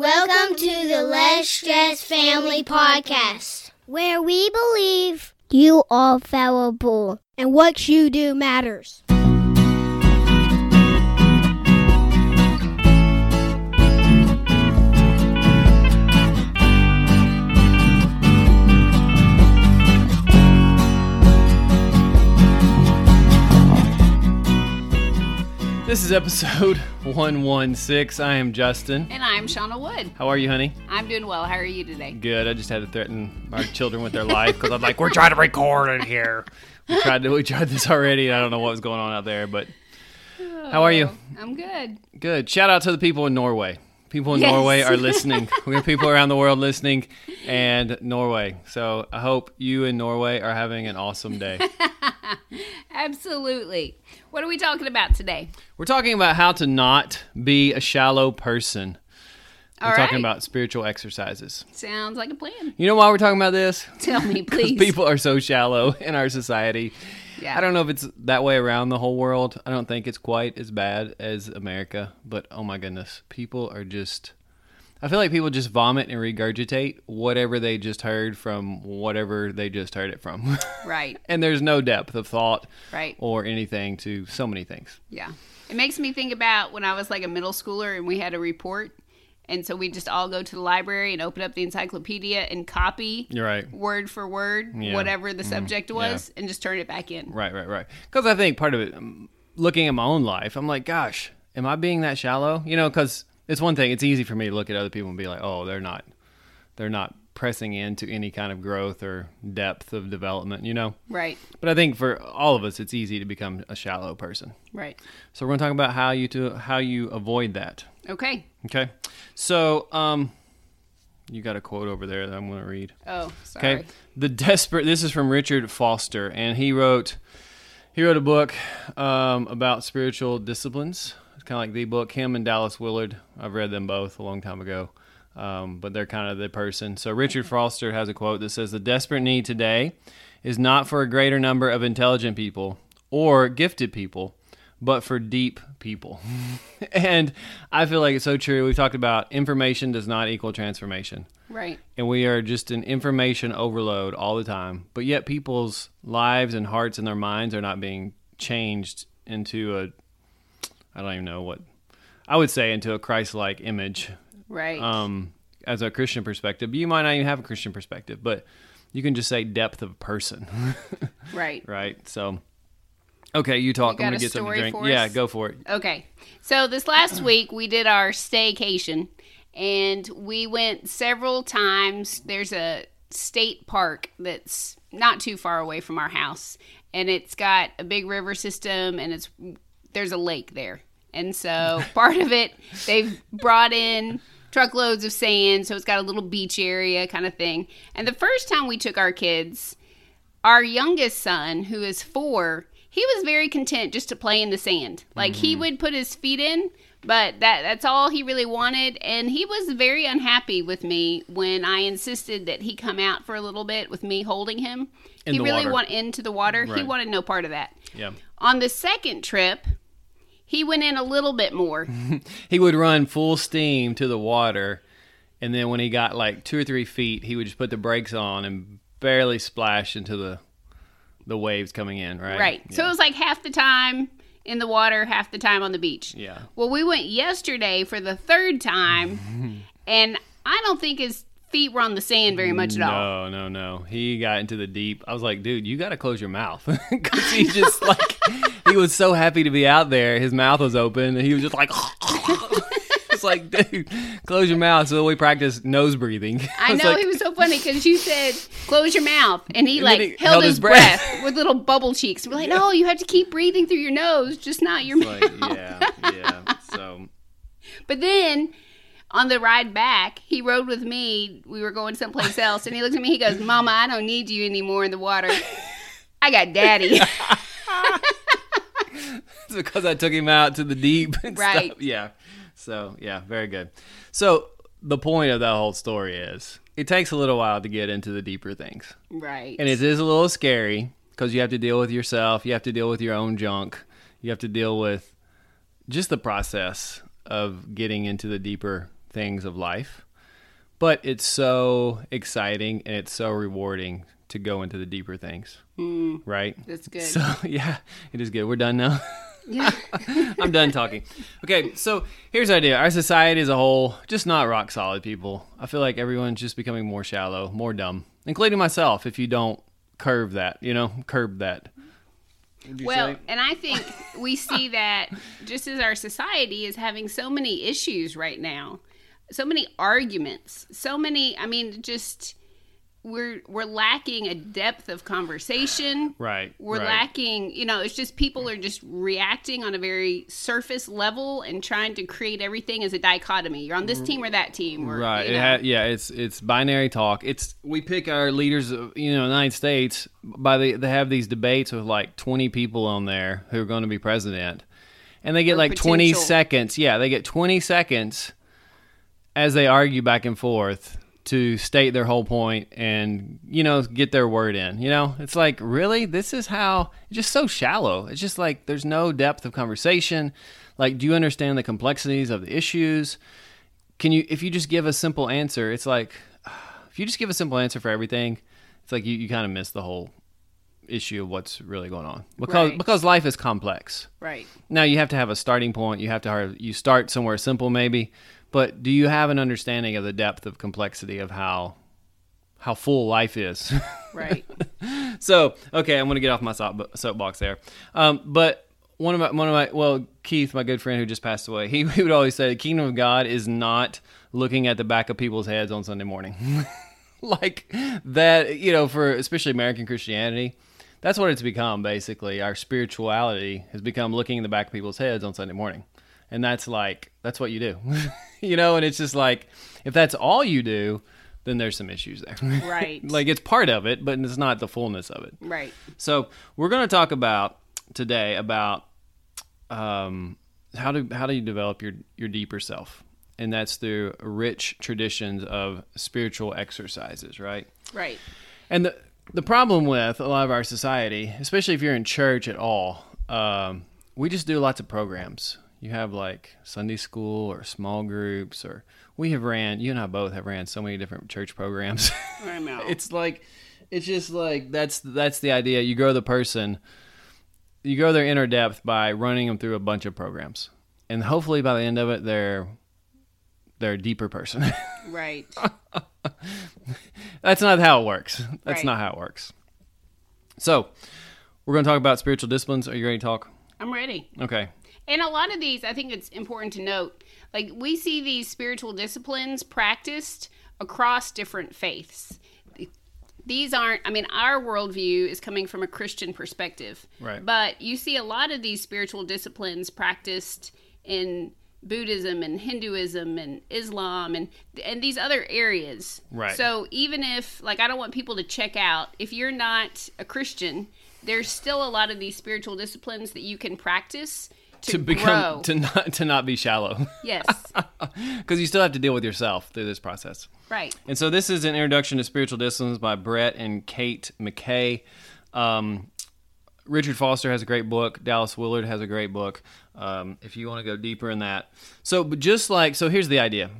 Welcome to the Less Stress Family Podcast, where we believe you are fallible and what you do matters. This is episode 116. I am Justin. And I'm Shauna Wood. How are you, honey? I'm doing well. How are you today? Good. I just had to threaten our children with their life because I'm like, we're trying to record in here. We tried this already, and I don't know what was going on out there, but how are you? I'm good. Good. Shout out to the people in Norway. People in Norway are listening. We have people around the world listening, and Norway. So I hope you in Norway are having an awesome day. Absolutely. What are we talking about today? We're talking about how to not be a shallow person. We're talking about spiritual exercises. Sounds like a plan. You know why we're talking about this? Tell me, please. People are so shallow in our society. Yeah. I don't know if it's that way around the whole world. I don't think it's quite as bad as America, but oh my goodness, people are just... I feel like people just vomit and regurgitate whatever they just heard from whatever they just heard it from. Right. And there's no depth of thought or anything to so many things. Yeah. It makes me think about when I was like a middle schooler and we had a report. And so we just all go to the library and open up the encyclopedia and copy word for word whatever the subject was and just turn it back in. Right. Because I think part of it, looking at my own life, I'm like, gosh, am I being that shallow? You know, because... It's one thing, it's easy for me to look at other people and be like, oh, they're not pressing into any kind of growth or depth of development, you know? Right. But I think for all of us, it's easy to become a shallow person. Right. So we're going to talk about how you avoid that. Okay. Okay. So you got a quote over there that I'm going to read. Oh, sorry. Okay. This is from Richard Foster, and he wrote a book about spiritual disciplines. Kind of like the book, him and Dallas Willard. I've read them both a long time ago, but they're kind of the person. So Richard Foster has a quote that says, "The desperate need today is not for a greater number of intelligent people or gifted people, but for deep people." And I feel like it's so true. We've talked about information does not equal transformation. Right. And we are just in information overload all the time, but yet people's lives and hearts and their minds are not being changed into a Christ-like image. Right. As a Christian perspective. You might not even have a Christian perspective, but you can just say depth of person. Right. Right. So, okay, you talk. I'm going to get something to drink. Yeah, go for it. Okay. So this last week we did our staycation, and we went several times. There's a state park that's not too far away from our house, and it's got a big river system, and there's a lake there. And so part of it, they've brought in truckloads of sand, so it's got a little beach area kind of thing. And the first time we took our kids, our youngest son, who is 4, he was very content just to play in the sand. Like he would put his feet in, but that's all he really wanted. And he was very unhappy with me when I insisted that he come out for a little bit with me holding him. He really went into the water. Right. He wanted no part of that. Yeah. On the second trip, he went in a little bit more. He would run full steam to the water, and then when he got like 2 or 3 feet, he would just put the brakes on and barely splash into the waves coming in, right? Right. Yeah. So it was like half the time in the water, half the time on the beach. Yeah. Well, we went yesterday for the third time, and I don't think his feet were on the sand very much at all. No. He got into the deep. I was like, dude, you got to close your mouth. Because he just like... He was so happy to be out there. His mouth was open, and he was just like, it's like, dude, close your mouth. So we practiced nose breathing. I know, like, he was so funny because you said, close your mouth, and he like held his breath with little bubble cheeks. We're like, no, you have to keep breathing through your nose, just not your mouth. Like, yeah. So, but then on the ride back, he rode with me. We were going someplace else, and he looked at me. He goes, "Mama, I don't need you anymore in the water. I got Daddy." It's because I took him out to the deep and stuff. Yeah. So, yeah, very good. So, the point of that whole story is it takes a little while to get into the deeper things. Right. And it is a little scary because you have to deal with yourself. You have to deal with your own junk. You have to deal with just the process of getting into the deeper things of life, but it's so exciting and it's so rewarding to go into the deeper things, right? That's good. So, yeah, it is good. We're done now. Yeah. I'm done talking. Okay, so here's the idea. Our society as a whole, just not rock solid, people. I feel like everyone's just becoming more shallow, more dumb, including myself, if you don't curb that. Well, and I think we see that just as our society is having so many issues right now, so many arguments, so many, I mean, just... We're lacking a depth of conversation. Right. We're lacking, you know, it's just people are just reacting on a very surface level and trying to create everything as a dichotomy. You're on this team or that team. Or, right. You know. It's binary talk. We pick our leaders of, you know, the United States by they have these debates with like 20 people on there who are going to be president. And they get 20 seconds. Yeah, they get 20 seconds as they argue back and forth to state their whole point and, you know, get their word in, you know? It's like, really? This is how... It's just so shallow. It's just like there's no depth of conversation. Like, do you understand the complexities of the issues? Can you... If you just give a simple answer, it's like... If you just give a simple answer for everything, it's like you kind of miss the whole issue of what's really going on. Because life is complex. Right. Now, you have to have a starting point. You start somewhere simple, maybe. But do you have an understanding of the depth of complexity of how full life is? Right. So, okay, I'm going to get off my soapbox there. But Keith, my good friend who just passed away, he would always say the kingdom of God is not looking at the back of people's heads on Sunday morning. Like that, you know, for especially American Christianity, that's what it's become, basically. Our spirituality has become looking in the back of people's heads on Sunday morning. And that's what you do, you know? And it's just like, if that's all you do, then there's some issues there. Right. Like it's part of it, but it's not the fullness of it. Right. So we're going to talk about today about how do you develop your deeper self? And that's through rich traditions of spiritual exercises, right? Right. And the problem with a lot of our society, especially if you're in church at all, we just do lots of programs. You have like Sunday school or small groups, or you and I both have ran so many different church programs. I know. It's just like, that's the idea. You grow the person, you grow their inner depth by running them through a bunch of programs. And hopefully by the end of it, they're a deeper person. Right. That's not how it works. That's not how it works. So we're going to talk about spiritual disciplines. Are you ready to talk? I'm ready. Okay. And a lot of these, I think it's important to note, like we see these spiritual disciplines practiced across different faiths. These aren't, I mean, our worldview is coming from a Christian perspective. Right. But you see a lot of these spiritual disciplines practiced in Buddhism and Hinduism and Islam and these other areas. Right. So even if, like, I don't want people to check out, if you're not a Christian, there's still a lot of these spiritual disciplines that you can practice to grow. to not be shallow. Yes. Because you still have to deal with yourself through this process. Right. And so this is an introduction to spiritual disciplines by Brett and Kate McKay. Richard Foster has a great book. Dallas Willard has a great book. If you want to go deeper in that. So here's the idea.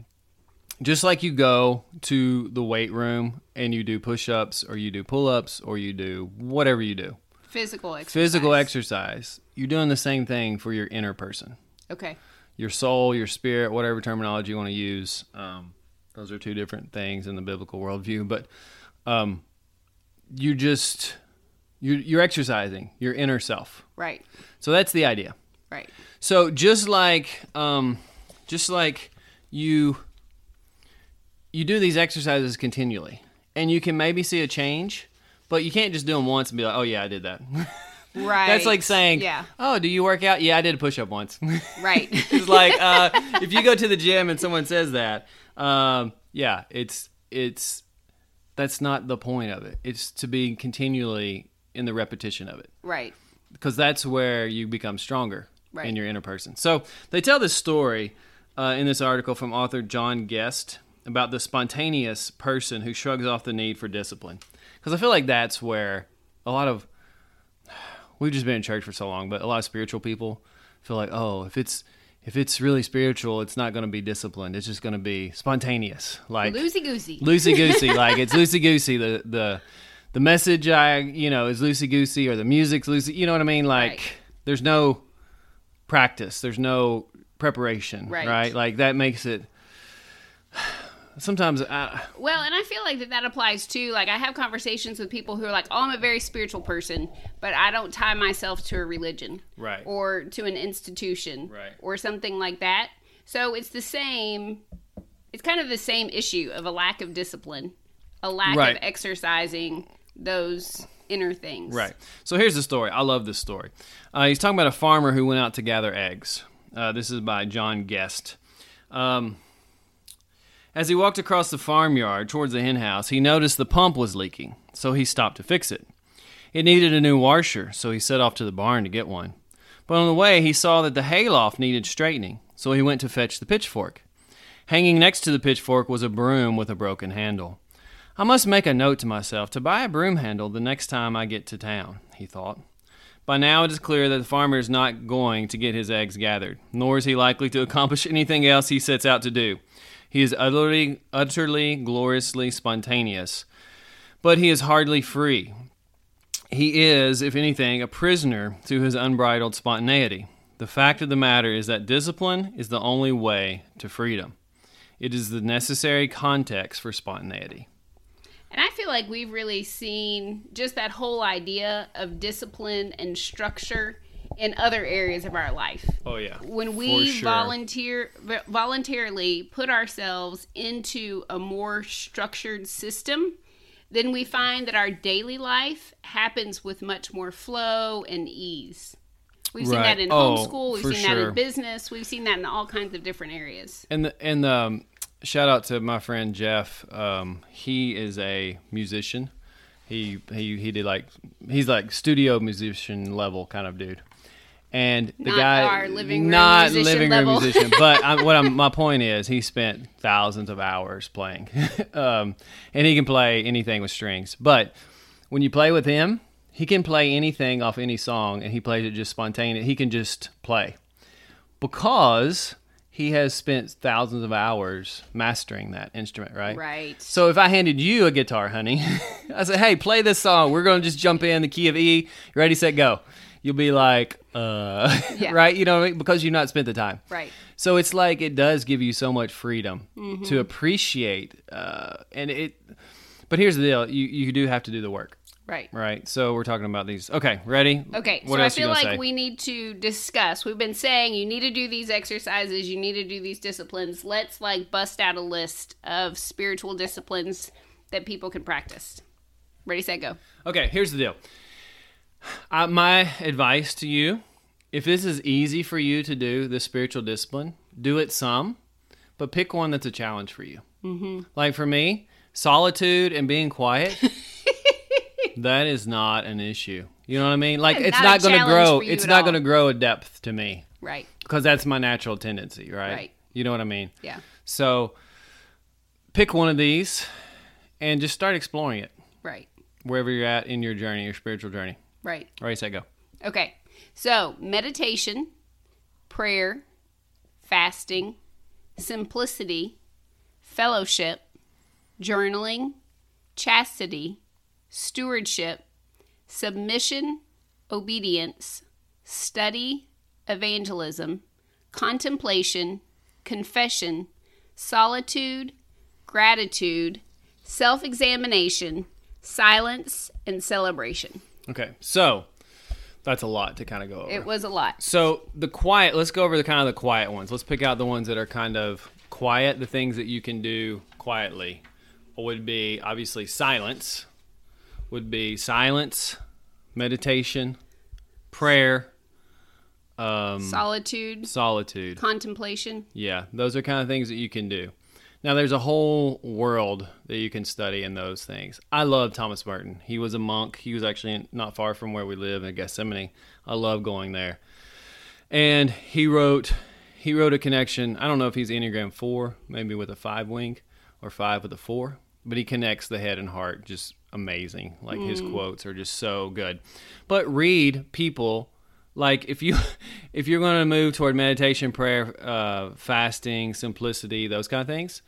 Just like you go to the weight room and you do push-ups or you do pull-ups or you do whatever you do. Physical exercise. You're doing the same thing for your inner person. Okay. Your soul, your spirit, whatever terminology you want to use. Those are two different things in the biblical worldview. But you're exercising your inner self. Right. So that's the idea. Right. So just like you do these exercises continually, and you can maybe see a change. But you can't just do them once and be like, oh, yeah, I did that. Right. That's like saying, oh, do you work out? Yeah, I did a push-up once. Right. It's like if you go to the gym and someone says that, that's not the point of it. It's to be continually in the repetition of it. Right. Because that's where you become stronger in your inner person. So they tell this story in this article from author John Guest about the spontaneous person who shrugs off the need for discipline. Because I feel like that's where we've just been in church for so long, but a lot of spiritual people feel like, oh, if it's if it's really spiritual, it's not going to be disciplined. It's just going to be spontaneous, like loosey goosey. Like it's loosey goosey. The message is loosey goosey, or the music's loosey. You know what I mean? Like There's no practice. There's no preparation. Right? Like that makes it. Sometimes and I feel like that applies too. Like I have conversations with people who are like, oh, I'm a very spiritual person, but I don't tie myself to a religion, right, or to an institution, right, or something like that. So it's the same. It's kind of the same issue of a lack of discipline, a lack of exercising those inner things. Right. So here's the story. I love this story. He's talking about a farmer who went out to gather eggs. This is by John Guest. As he walked across the farmyard towards the hen house, he noticed the pump was leaking, so he stopped to fix it. It needed a new washer, so he set off to the barn to get one. But on the way, he saw that the hayloft needed straightening, so he went to fetch the pitchfork. Hanging next to the pitchfork was a broom with a broken handle. I must make a note to myself to buy a broom handle the next time I get to town, he thought. By now, it is clear that the farmer is not going to get his eggs gathered, nor is he likely to accomplish anything else he sets out to do. He is utterly, gloriously spontaneous, but he is hardly free. He is, if anything, a prisoner to his unbridled spontaneity. The fact of the matter is that discipline is the only way to freedom. It is the necessary context for spontaneity. And I feel like we've really seen just that whole idea of discipline and structure in other areas of our life. Oh, yeah. When we voluntarily put ourselves into a more structured system, then we find that our daily life happens with much more flow and ease. We've seen that in homeschool. We've seen that in business. We've seen that in all kinds of different areas. And shout out to my friend Jeff. He is a musician. He's like studio musician level kind of dude, and the not living room musician. But my point is, he spent thousands of hours playing, and he can play anything with strings. But when you play with him, he can play anything off any song, and he plays it just spontaneous. He can just play because he has spent thousands of hours mastering that instrument, right? Right. So if I handed you a guitar, honey, I said, hey, play this song. We're going to just jump in the key of E. Ready, set, go. You'll be like, right? You know what I mean? Because you've not spent the time. Right. So it's like it does give you so much freedom to appreciate. But here's the deal. You do have to do the work. Right. Right. So we're talking about these. Okay. Ready? Okay. So I feel like we need to discuss. We've been saying you need to do these exercises. You need to do these disciplines. Let's bust out a list of spiritual disciplines that people can practice. Ready, set, go. Okay. Here's the deal. My advice to you, if this is easy for you to do, this spiritual discipline, do it some, but pick one that's a challenge for you. Mm-hmm. Like for me, solitude and being quiet. That is not an issue. You know what I mean? Like, it's not going to grow. It's not going to grow a depth to me. Right. Because that's my natural tendency, right? Right. You know what I mean? Yeah. So, pick one of these and just start exploring it. Right. Wherever you're at in your journey, your spiritual journey. Right. All right, set, go. Okay. So, meditation, prayer, fasting, simplicity, fellowship, journaling, chastity, stewardship, submission, obedience, study, evangelism, contemplation, confession, solitude, gratitude, self-examination, silence, and celebration. Okay, so that's a lot to kind of go over. It was a lot. So let's go over the kind of the quiet ones. Let's pick out the ones that are kind of quiet, the things that you can do quietly. Would be obviously silence. Would be silence, meditation, prayer, solitude, contemplation. Yeah, those are kind of things that you can do. Now, there's a whole world that you can study in those things. I love Thomas Merton. He was a monk. He was actually not far from where we live in Gethsemane. I love going there. And he wrote a connection. I don't know if he's Enneagram 4, maybe with a 5 wing or 5 with a 4, but he connects the head and heart just amazing. His quotes are just so good. But read people Like if you're going to move toward meditation, prayer, fasting, simplicity, those kind of things,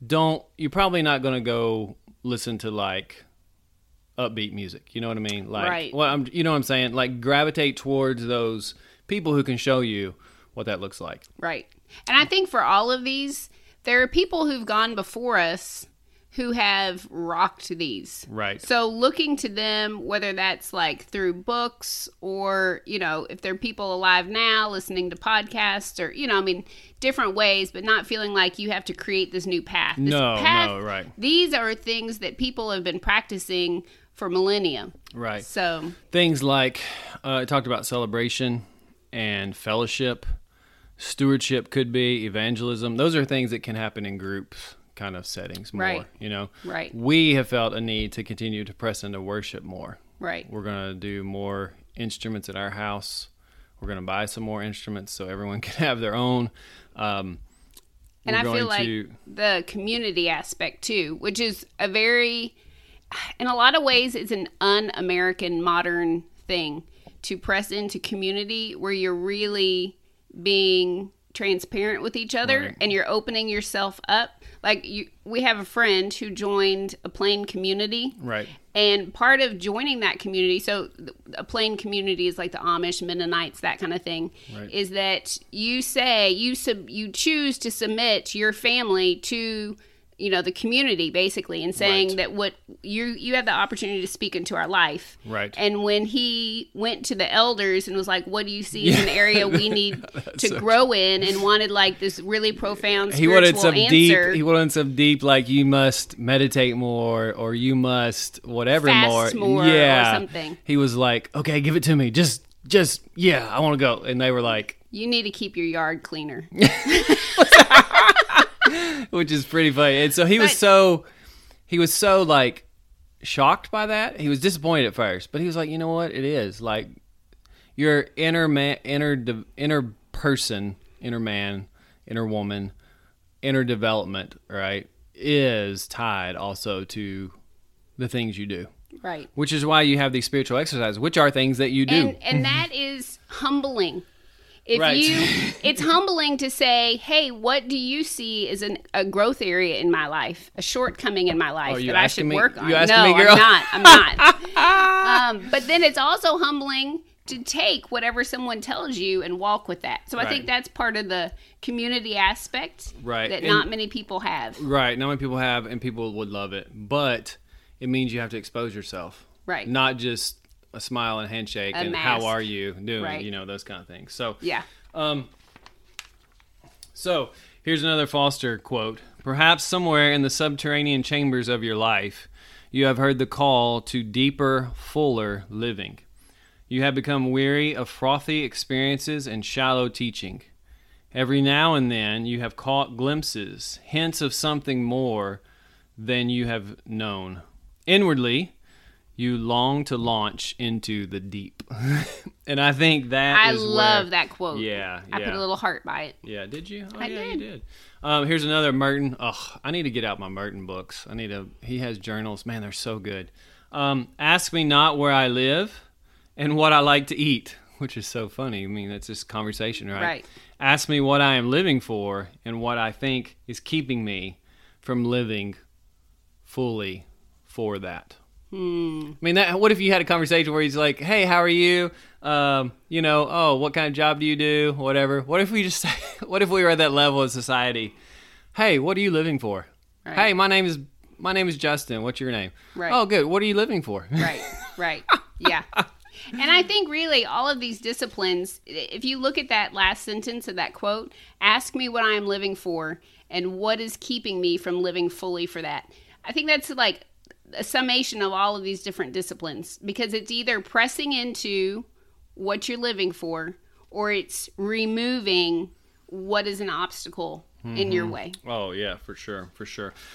you're probably not going to go listen to like upbeat music. You know what I mean? Like, right. Well, you know what I'm saying? Like gravitate towards those people who can show you what that looks like. Right. And I think for all of these, there are people who've gone before us who have rocked these. Right. So looking to them, whether that's like through books or, you know, if there are people alive now listening to podcasts or, you know, I mean, different ways, but not feeling like you have to create this new path. Right. These are things that people have been practicing for millennia. Right. So things like, I talked about celebration and fellowship, stewardship could be, evangelism. Those are things that can happen in groups. Kind of settings more, right. You know? Right. We have felt a need to continue to press into worship more. Right. We're going to do more instruments at our house. We're going to buy some more instruments so everyone can have their own. And I feel like the community aspect too, which is in a lot of ways, it's an un-American modern thing to press into community where you're really being transparent with each other, right. And you're opening yourself up. Like we have a friend who joined a plain community. Right. And part of joining that community, so a plain community is like the Amish, Mennonites, that kind of thing, right. Is that you say, you choose to submit your family to, you know, the community basically, and saying right. That what you have the opportunity to speak into our life. Right. And when he went to the elders and was like, what do you see as an area we need to grow in, and wanted like this really profound spiritual answer. He wanted some deep, like you must meditate more or you must whatever fast more. Yeah. Or something. He was like, okay, give it to me. Just, yeah, I want to go. And they were like, you need to keep your yard cleaner. Which is pretty funny. And so he was so like shocked by that. He was disappointed at first, but he was like, you know what? It is like your inner man, inner woman, inner development, right? Is tied also to the things you do. Right. Which is why you have these spiritual exercises, which are things that you do. And that is humbling. It's humbling to say, hey, what do you see as a growth area in my life, a shortcoming in my life that I should work on? You asking me, girl? No, I'm not. But then it's also humbling to take whatever someone tells you and walk with that. So I think that's part of the community aspect that not many people have. Right, not many people have, and people would love it. But it means you have to expose yourself. Right. Not just a smile and handshake and how are you doing, right. You know, those kind of things. So, yeah. So here's another Foster quote. Perhaps somewhere in the subterranean chambers of your life, you have heard the call to deeper, fuller living. You have become weary of frothy experiences and shallow teaching. Every now and then you have caught glimpses, hints of something more than you have known. Inwardly, you long to launch into the deep. And I think that is where... I love that quote. Yeah. I put a little heart by it. Yeah, did you? Oh, I did. You did. Here's another Merton. Oh, I need to get out my Merton books. He has journals. Man, they're so good. Ask me not where I live and what I like to eat, which is so funny. I mean, that's just conversation, right? Right. Ask me what I am living for and what I think is keeping me from living fully for that. I mean, what if you had a conversation where he's like, hey, how are you? You know, oh, what kind of job do you do? Whatever. What if we were at that level of society? Hey, what are you living for? Right. Hey, my name is Justin. What's your name? Right. Oh, good. What are you living for? Right. Yeah. And I think really all of these disciplines, if you look at that last sentence of that quote, ask me what I am living for and what is keeping me from living fully for that. I think that's like a summation of all of these different disciplines, because it's either pressing into what you're living for or it's removing what is an obstacle in your way. Oh yeah, for sure.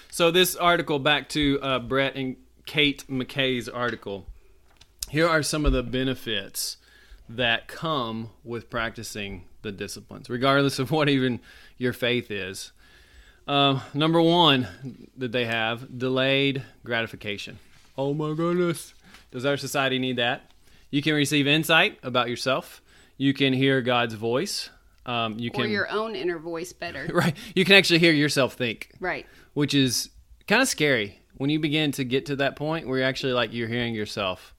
So this article, back to Brett and Kate McKay's article, here are some of the benefits that come with practicing the disciplines, regardless of what even your faith is. Number one that they have, delayed gratification. Oh my goodness. Does our society need that? You can receive insight about yourself. You can hear God's voice. Or your own inner voice better. Right. You can actually hear yourself think. Right. Which is kind of scary when you begin to get to that point where you're actually like you're hearing yourself.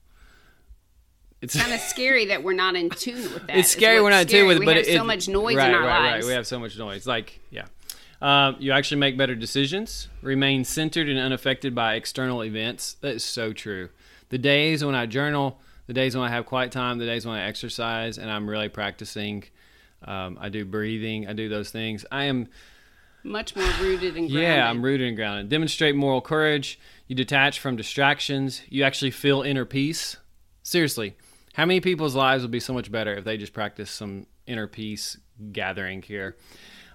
It's kind of scary that we're not in tune with that. It's scary we're not in tune with it. We have so much noise in our lives. Right. We have so much noise. Like, yeah. You actually make better decisions, remain centered and unaffected by external events. That is so true. The days when I journal, the days when I have quiet time, the days when I exercise, and I'm really practicing. I do breathing. I do those things. I am much more rooted and grounded. Yeah, I'm rooted and grounded. Demonstrate moral courage. You detach from distractions. You actually feel inner peace. Seriously, how many people's lives would be so much better if they just practiced some inner peace gathering here?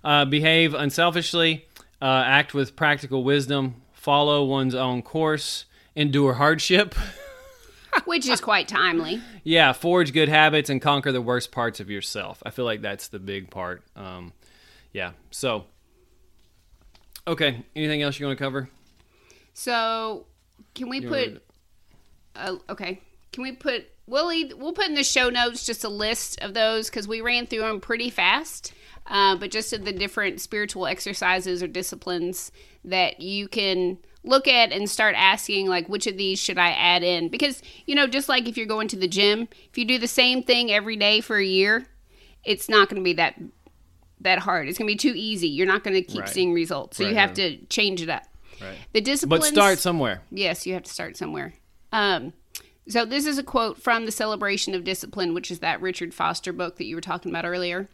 Behave unselfishly. Act with practical wisdom. Follow one's own course. Endure hardship. Which is quite timely. Yeah, forge good habits and conquer the worst parts of yourself. I feel like that's the big part. Yeah, so. Okay, anything else you want to cover? So, can we put... okay, can we put... We'll put in the show notes just a list of those because we ran through them pretty fast. But just of the different spiritual exercises or disciplines that you can... look at and start asking, like, which of these should I add in? Because, you know, just like if you're going to the gym, if you do the same thing every day for a year, it's not going to be that hard. It's going to be too easy. You're not going to keep seeing results. So you have to change it up. Right. The disciplines... But start somewhere. Yes, you have to start somewhere. So this is a quote from The Celebration of Discipline, which is that Richard Foster book that you were talking about earlier.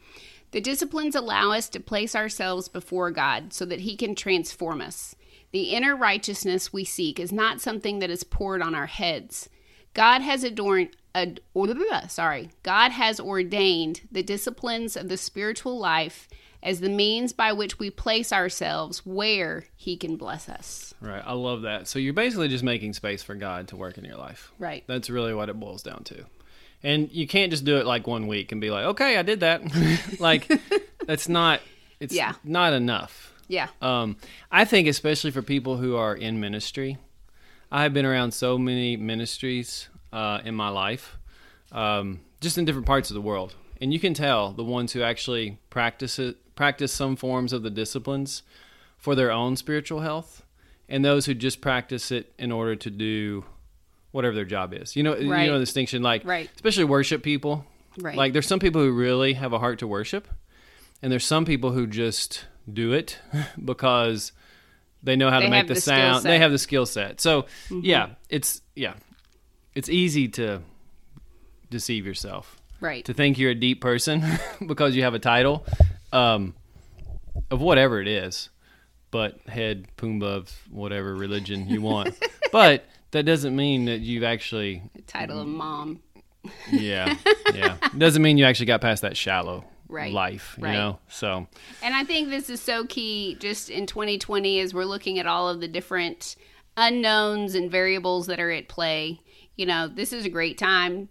The disciplines allow us to place ourselves before God so that he can transform us. The inner righteousness we seek is not something that is poured on our heads. God has ordained the disciplines of the spiritual life as the means by which we place ourselves where he can bless us. Right. I love that. So you're basically just making space for God to work in your life. Right. That's really what it boils down to. And you can't just do it like 1 week and be like, okay, I did that. Like, that's not, not enough. Yeah. I think especially for people who are in ministry, I've been around so many ministries in my life, just in different parts of the world. And you can tell the ones who actually practice some forms of the disciplines for their own spiritual health and those who just practice it in order to do whatever their job is. You know the distinction, like especially worship people. Right. Like there's some people who really have a heart to worship and there's some people who just... do it because they know how to make the sound. They have the skill set. So it's easy to deceive yourself, right? To think you're a deep person because you have a title of whatever it is, but head Pumbaa of whatever religion you want. But that doesn't mean that you've actually the title of mom. Yeah. It doesn't mean you actually got past that shallow. Right. Life, you know, so. And I think this is so key just in 2020 as we're looking at all of the different unknowns and variables that are at play. You know, this is a great time.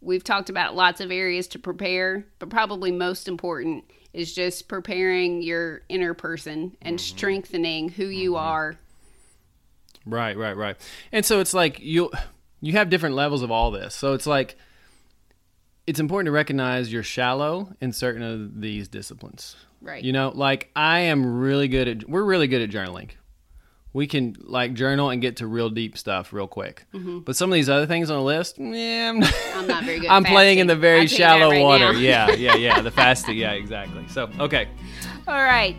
We've talked about lots of areas to prepare, but probably most important is just preparing your inner person and strengthening who you are. Right. And so it's like you have different levels of all this. So it's like, it's important to recognize you're shallow in certain of these disciplines. Right. You know, like we're really good at journaling. We can like journal and get to real deep stuff real quick. Mm-hmm. But some of these other things on the list, I'm not very good. I'm playing in the very shallow water. Yeah. The fasting. Yeah, exactly. So, okay. All right.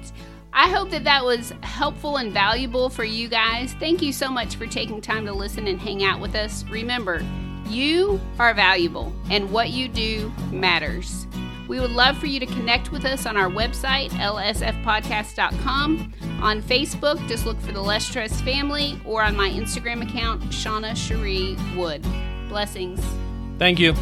I hope that was helpful and valuable for you guys. Thank you so much for taking time to listen and hang out with us. Remember, you are valuable, and what you do matters. We would love for you to connect with us on our website, lsfpodcast.com. On Facebook, just look for the Less Stress Family, or on my Instagram account, Shauna Cherie Wood. Blessings. Thank you.